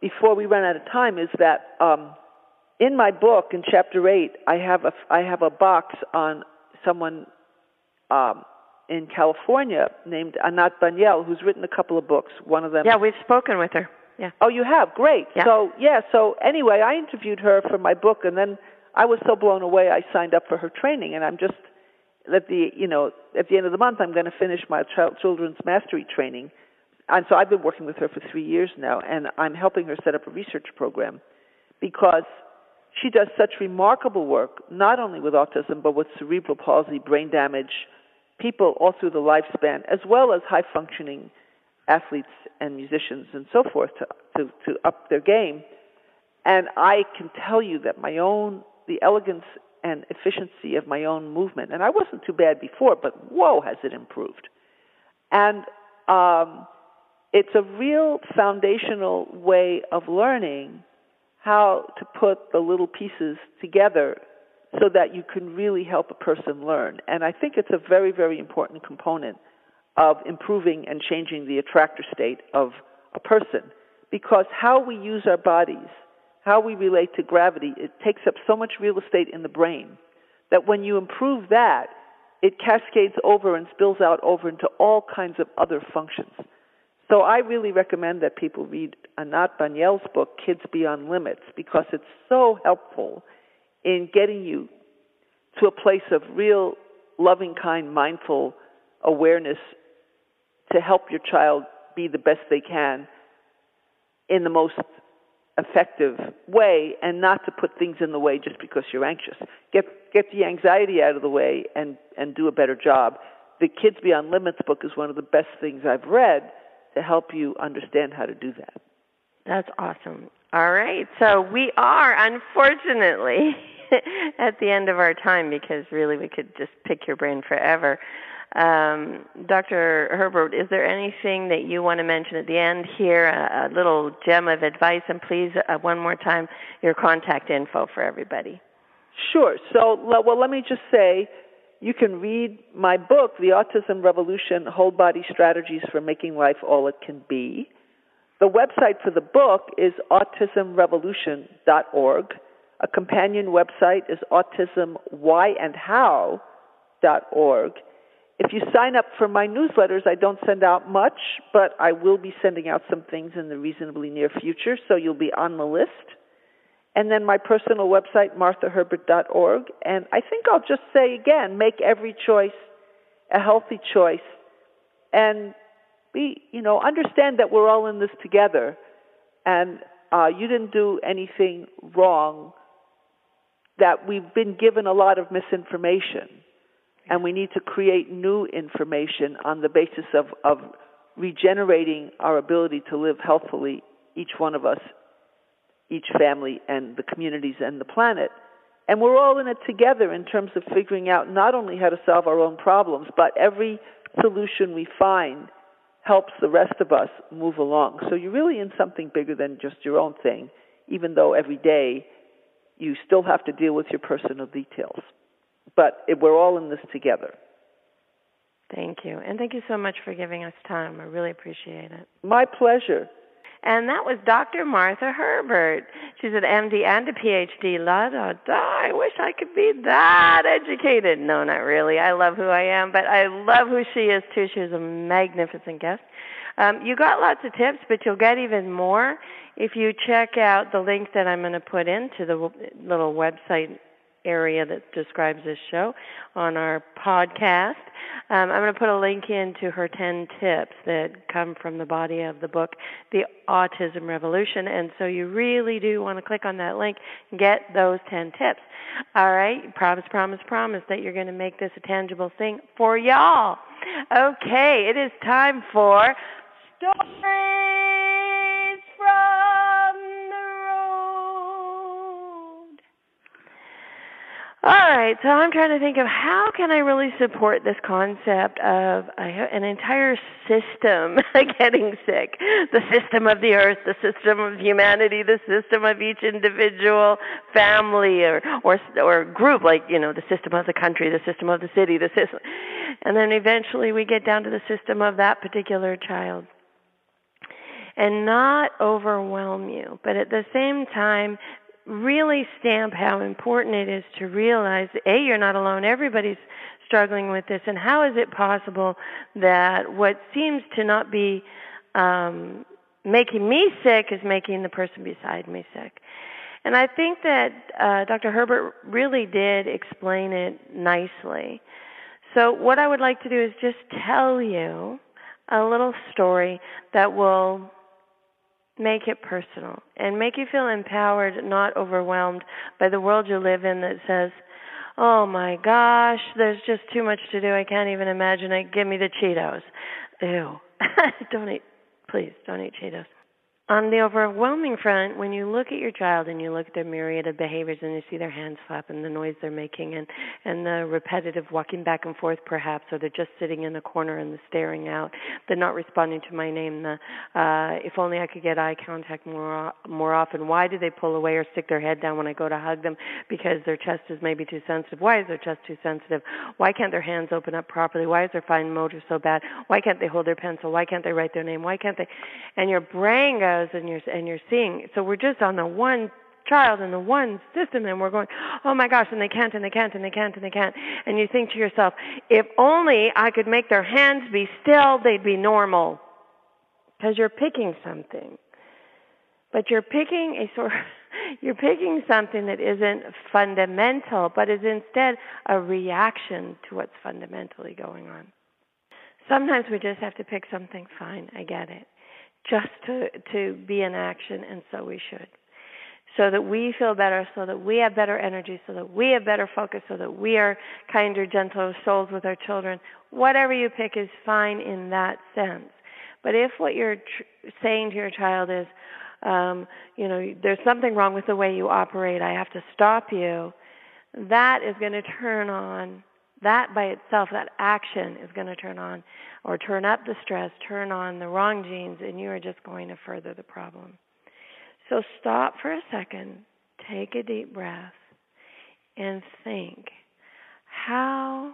before we run out of time is that um, in my book, in Chapter eight, I have a, I have a box on someone um, in California named Anat Baniel, who's written a couple of books. One of them... Yeah, we've spoken with her. Yeah. Oh, you have? Great. Yeah. So, yeah, so anyway, I interviewed her for my book, and then I was so blown away I signed up for her training, and I'm just, at the, you know, at the end of the month I'm going to finish my child, children's mastery training. And so I've been working with her for three years now, and I'm helping her set up a research program because she does such remarkable work, not only with autism, but with cerebral palsy, brain damage, people all through the lifespan, as well as high-functioning athletes and musicians and so forth to, to, to up their game. And I can tell you that my own, the elegance and efficiency of my own movement, and I wasn't too bad before, but whoa, has it improved. And um, it's a real foundational way of learning how to put the little pieces together so that you can really help a person learn. And I think it's a very, very important component of improving and changing the attractor state of a person, because how we use our bodies, how we relate to gravity, it takes up so much real estate in the brain that when you improve that, it cascades over and spills out over into all kinds of other functions. So I really recommend that people read Anat Baniel's book, Kids Beyond Limits, because it's so helpful in getting you to a place of real loving, kind, mindful awareness to help your child be the best they can in the most effective way, and not to put things in the way just because you're anxious. Get get the anxiety out of the way and, and do a better job. The Kids Beyond Limits book is one of the best things I've read to help you understand how to do that. That's awesome. All right. So we are, unfortunately, at the end of our time, because really we could just pick your brain forever. Um, Doctor Herbert, is there anything that you want to mention at the end here, a, a little gem of advice? And please, uh, one more time, your contact info for everybody. Sure. So, well, let me just say, you can read my book, The Autism Revolution, Whole Body Strategies for Making Life All It Can Be. The website for the book is autism revolution dot org. A companion website is autism why and how dot org. If you sign up for my newsletters, I don't send out much, but I will be sending out some things in the reasonably near future, so you'll be on the list. And then my personal website, Martha Herbert dot org. And I think I'll just say again, make every choice a healthy choice. And be, you know, understand that we're all in this together. And uh, you didn't do anything wrong, that we've been given a lot of misinformation. And we need to create new information on the basis of, of regenerating our ability to live healthfully, each one of us, each family, and the communities and the planet. And we're all in it together in terms of figuring out not only how to solve our own problems, but every solution we find helps the rest of us move along. So you're really in something bigger than just your own thing, even though every day you still have to deal with your personal details. But it, we're all in this together. Thank you. And thank you so much for giving us time. I really appreciate it. My pleasure. And that was Doctor Martha Herbert. She's an M D and a P H D. La da da. I wish I could be that educated. No, not really. I love who I am, but I love who she is, too. She was a magnificent guest. Um, you got lots of tips, but you'll get even more if you check out the link that I'm going to put into the little website area that describes this show on our podcast. Um, I'm going to put a link into her ten tips that come from the body of the book, The Autism Revolution. And so you really do want to click on that link and get those ten tips. All right. Promise, promise, promise that you're going to make this a tangible thing for y'all. Okay. It is time for Stories from All right, so I'm trying to think of how can I really support this concept of an entire system getting sick, the system of the earth, the system of humanity, the system of each individual family or, or, or group, like, you know, the system of the country, the system of the city, the system. And then eventually we get down to the system of that particular child. And not overwhelm you, but at the same time, really stamp how important it is to realize, A, you're not alone, everybody's struggling with this, and how is it possible that what seems to not be um, making me sick is making the person beside me sick? And I think that uh, Doctor Herbert really did explain it nicely. So what I would like to do is just tell you a little story that will make it personal and make you feel empowered, not overwhelmed by the world you live in that says, Oh, my gosh, there's just too much to do. I can't even imagine it. Give me the Cheetos. Ew. Don't eat, please, don't eat Cheetos. On the overwhelming front, when you look at your child and you look at their myriad of behaviors and you see their hands flap and the noise they're making and, and the repetitive walking back and forth perhaps, or they're just sitting in the corner and they're staring out, they're not responding to my name, the uh, if only I could get eye contact more more often, why do they pull away or stick their head down when I go to hug them because their chest is maybe too sensitive, why is their chest too sensitive, why can't their hands open up properly, why is their fine motor so bad, why can't they hold their pencil, why can't they write their name, why can't they, and your brain goes, and you're and you're seeing. So we're just on the one child and the one system, and we're going, oh my gosh, and they can't, and they can't, and they can't, and they can't. And you think to yourself, if only I could make their hands be still, they'd be normal. Because you're picking something, but you're picking a sort, you're picking something that isn't fundamental, but is instead a reaction to what's fundamentally going on. Sometimes we just have to pick something. Fine, I get it. Just to, to be in action, and so we should. So that we feel better, so that we have better energy, so that we have better focus, so that we are kinder, gentler souls with our children. Whatever you pick is fine in that sense. But if what you're tr- saying to your child is, um, you know, there's something wrong with the way you operate, I have to stop you, that is going to turn on, that by itself, that action is going to turn on or turn up the stress, turn on the wrong genes, and you are just going to further the problem. So stop for a second, take a deep breath, and think, how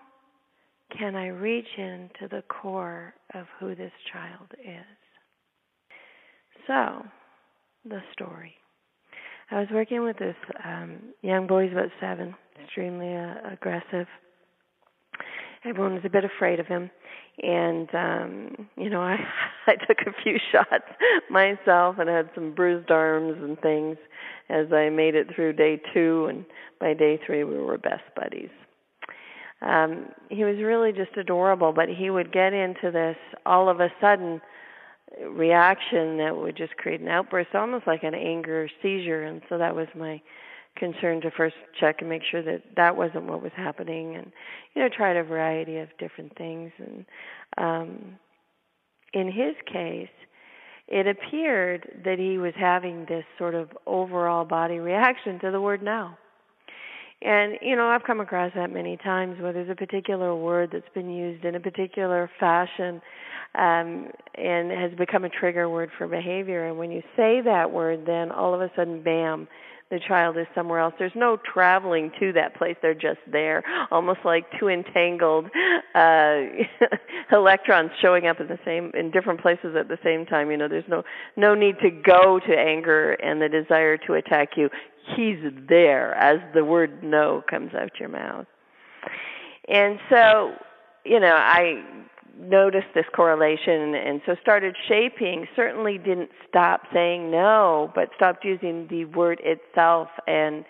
can I reach into the core of who this child is? So, the story. I was working with this um, young boy, he's about seven, extremely uh, aggressive. Everyone was a bit afraid of him, and, um, you know, I, I took a few shots myself and had some bruised arms and things as I made it through day two, and by day three we were best buddies. Um, he was really just adorable, but he would get into this all of a sudden reaction that would just create an outburst, almost like an anger seizure, and so that was my concerned to first check and make sure that that wasn't what was happening, and you know, tried a variety of different things. And um, in his case, it appeared that he was having this sort of overall body reaction to the word no. And you know, I've come across that many times where there's a particular word that's been used in a particular fashion um, and has become a trigger word for behavior. And when you say that word, then all of a sudden, bam, the child is somewhere else. There's no traveling to that place. They're just there, almost like two entangled uh, electrons showing up in the same, in different places at the same time. You know, there's no no need to go to anger and the desire to attack you. He's there as the word no comes out your mouth. And so, you know, I noticed this correlation, and so started shaping, certainly didn't stop saying no, but stopped using the word itself and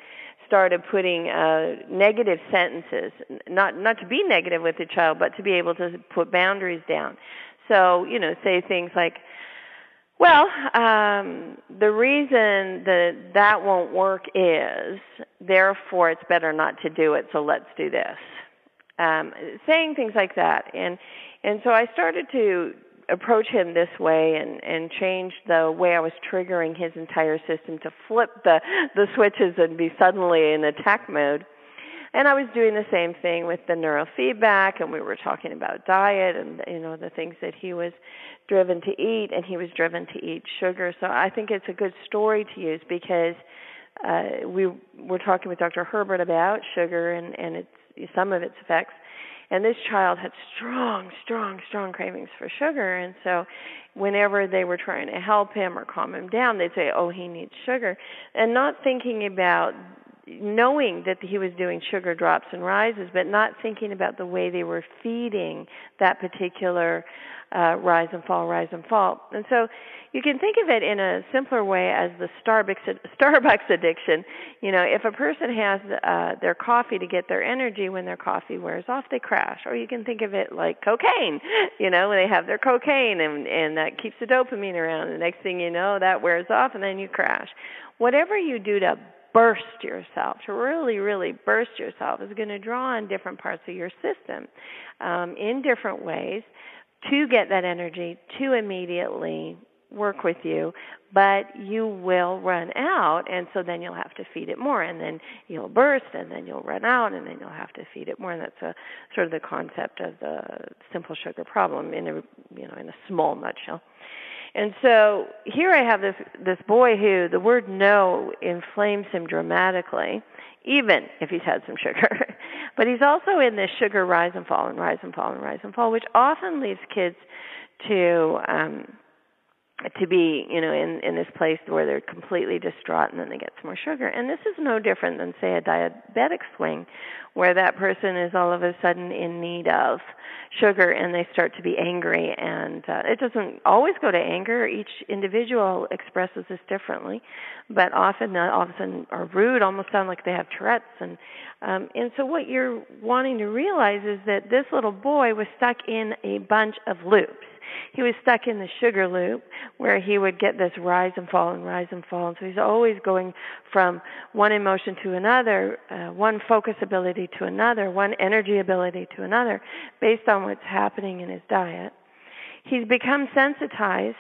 started putting uh, negative sentences, not not to be negative with the child, but to be able to put boundaries down. So, you know, say things like, well, um, the reason that that won't work is, therefore it's better not to do it, so let's do this. Um, saying things like that. And and so I started to approach him this way and, and change the way I was triggering his entire system to flip the, the switches and be suddenly in attack mode. And I was doing the same thing with the neurofeedback, and we were talking about diet and, you know, the things that he was driven to eat, and he was driven to eat sugar. So I think it's a good story to use because uh, we were talking with Doctor Herbert about sugar and, and its some of its effects, and this child had strong, strong, strong cravings for sugar, and so whenever they were trying to help him or calm him down, they'd say, oh, he needs sugar, and not thinking about knowing that he was doing sugar drops and rises, but not thinking about the way they were feeding that particular uh, rise and fall, rise and fall. And so you can think of it in a simpler way as the Starbucks Starbucks addiction. You know, if a person has uh, their coffee to get their energy, when their coffee wears off, they crash. Or you can think of it like cocaine. You know, when they have their cocaine, and, and that keeps the dopamine around. The next thing you know, that wears off, and then you crash. Whatever you do to burst yourself, to really, really burst yourself, is going to draw on different parts of your system um, in different ways to get that energy to immediately work with you, but you will run out, and so then you'll have to feed it more, and then you'll burst, and then you'll run out, and then you'll have to feed it more. And that's a, sort of the concept of the simple sugar problem in a, you know, in a small nutshell. And so here I have this this boy who the word no inflames him dramatically, even if he's had some sugar. But he's also in this sugar rise and fall and rise and fall and rise and fall, which often leads kids to um, to be, you know, in, in this place where they're completely distraught, and then they get some more sugar. And this is no different than, say, a diabetic swing, where that person is all of a sudden in need of sugar, and they start to be angry. And uh, it doesn't always go to anger. Each individual expresses this differently, but often uh, all of a sudden are rude, almost sound like they have Tourette's. And, um, and so what you're wanting to realize is that this little boy was stuck in a bunch of loops. He was stuck in the sugar loop where he would get this rise and fall and rise and fall. And so he's always going from one emotion to another, uh, one focus ability to another, one energy ability to another based on what's happening in his diet. He's become sensitized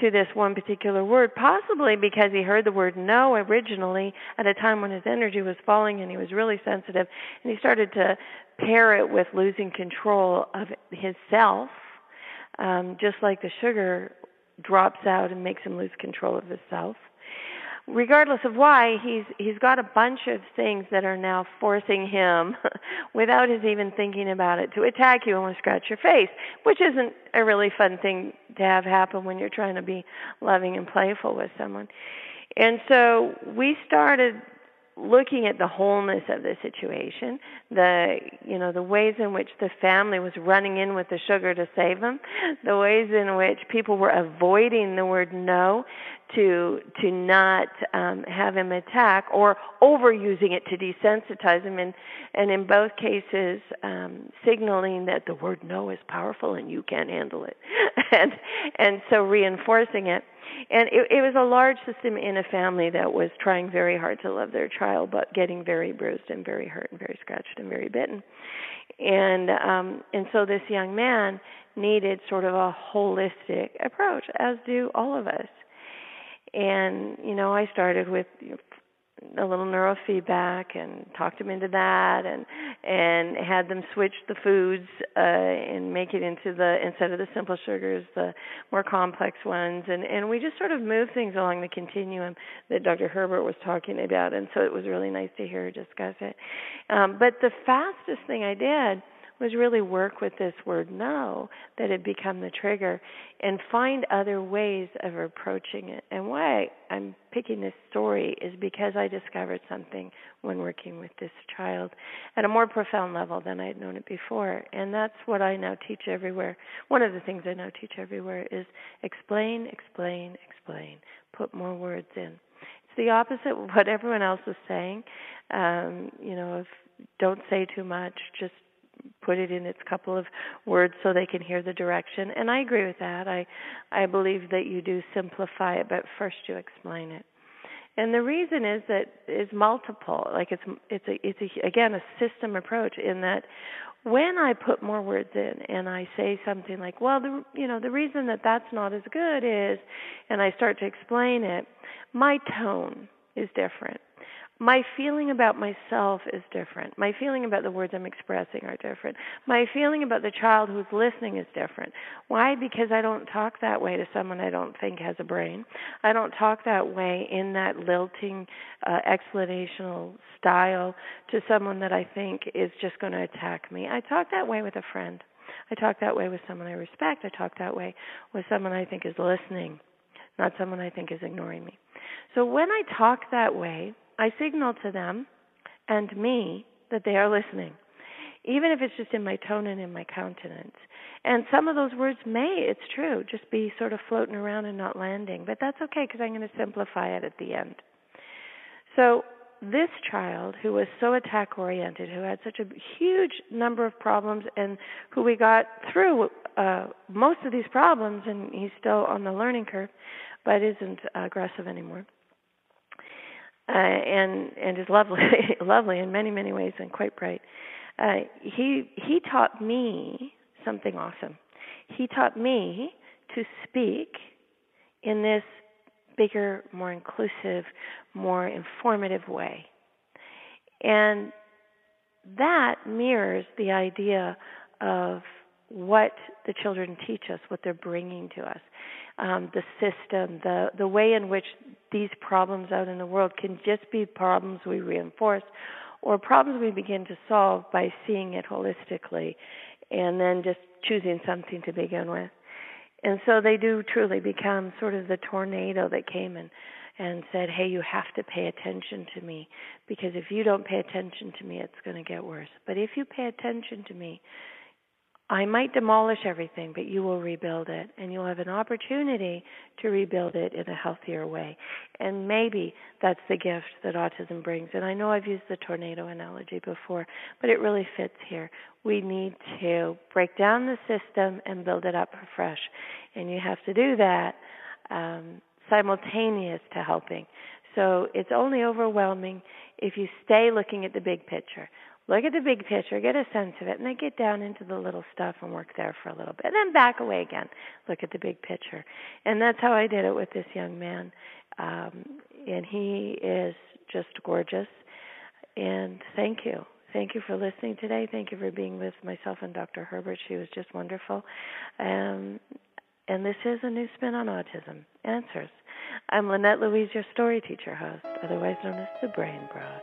to this one particular word, possibly because he heard the word no originally at a time when his energy was falling and he was really sensitive. And he started to pair it with losing control of his self. Um, just like the sugar drops out and makes him lose control of himself. Regardless of why, he's he's got a bunch of things that are now forcing him, without his even thinking about it, to attack you and want to scratch your face, which isn't a really fun thing to have happen when you're trying to be loving and playful with someone. And so we started looking at the wholeness of the situation, the, you know, the ways in which the family was running in with the sugar to save them, the ways in which people were avoiding the word no to to not um, have him attack, or overusing it to desensitize him, and, and in both cases um, signaling that the word no is powerful and you can't handle it, and and so reinforcing it. And it, it was a large system in a family that was trying very hard to love their child, but getting very bruised and very hurt and very scratched and very bitten. And um, and so this young man needed sort of a holistic approach, as do all of us. And, you know, I started with you know, a little neurofeedback and talked them into that, and and had them switch the foods uh, and make it into the, instead of the simple sugars, the more complex ones. And, and we just sort of moved things along the continuum that Doctor Herbert was talking about. And so it was really nice to hear her discuss it. Um, but the fastest thing I did was really work with this word no that had become the trigger, and find other ways of approaching it. And why I'm picking this story is because I discovered something when working with this child at a more profound level than I had known it before. And that's what I now teach everywhere. One of the things I now teach everywhere is explain, explain, explain. Put more words in. It's the opposite of what everyone else is saying. Um, you know, if, don't say too much, just put it in its couple of words so they can hear the direction. And I agree with that. I, I believe that you do simplify it, but first you explain it. And the reason is that it's multiple. Like it's it's a, it's a, again a system approach, in that when I put more words in and I say something like, well, the, you know, the reason that that's not as good is, and I start to explain it, my tone is different. My feeling about myself is different. My feeling about the words I'm expressing are different. My feeling about the child who's listening is different. Why? Because I don't talk that way to someone I don't think has a brain. I don't talk that way in that lilting, uh, explanational style to someone that I think is just going to attack me. I talk that way with a friend. I talk that way with someone I respect. I talk that way with someone I think is listening, not someone I think is ignoring me. So when I talk that way, I signal to them and me that they are listening, even if it's just in my tone and in my countenance. And some of those words may, it's true, just be sort of floating around and not landing. But that's okay, because I'm going to simplify it at the end. So this child, who was so attack-oriented, who had such a huge number of problems, and who we got through uh, most of these problems, and he's still on the learning curve, but isn't aggressive anymore. uh, and and is lovely, lovely in many many ways and quite bright. Uh, he he taught me something awesome. He taught me to speak in this bigger, more inclusive, more informative way. And that mirrors the idea of what the children teach us, what they're bringing to us, um, the system, the, the way in which these problems out in the world can just be problems we reinforce or problems we begin to solve by seeing it holistically and then just choosing something to begin with. And so they do truly become sort of the tornado that came and, and said, hey, you have to pay attention to me, because if you don't pay attention to me, it's going to get worse. But if you pay attention to me, I might demolish everything, but you will rebuild it, and you'll have an opportunity to rebuild it in a healthier way. And maybe that's the gift that autism brings. And I know I've used the tornado analogy before, but it really fits here. We need to break down the system and build it up afresh. And you have to do that um, simultaneous to helping. So it's only overwhelming if you stay looking at the big picture. Look at the big picture, get a sense of it, and then get down into the little stuff and work there for a little bit. And then back away again, look at the big picture. And that's how I did it with this young man. Um, and he is just gorgeous. And thank you. Thank you for listening today. Thank you for being with myself and Doctor Herbert. She was just wonderful. Um, and this is A New Spin on Autism Answers. I'm Lynette Louise, your story teacher host, otherwise known as the Brain Broad.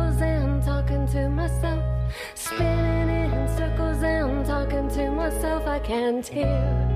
and talking to myself, spinning in circles and talking to myself. I can't hear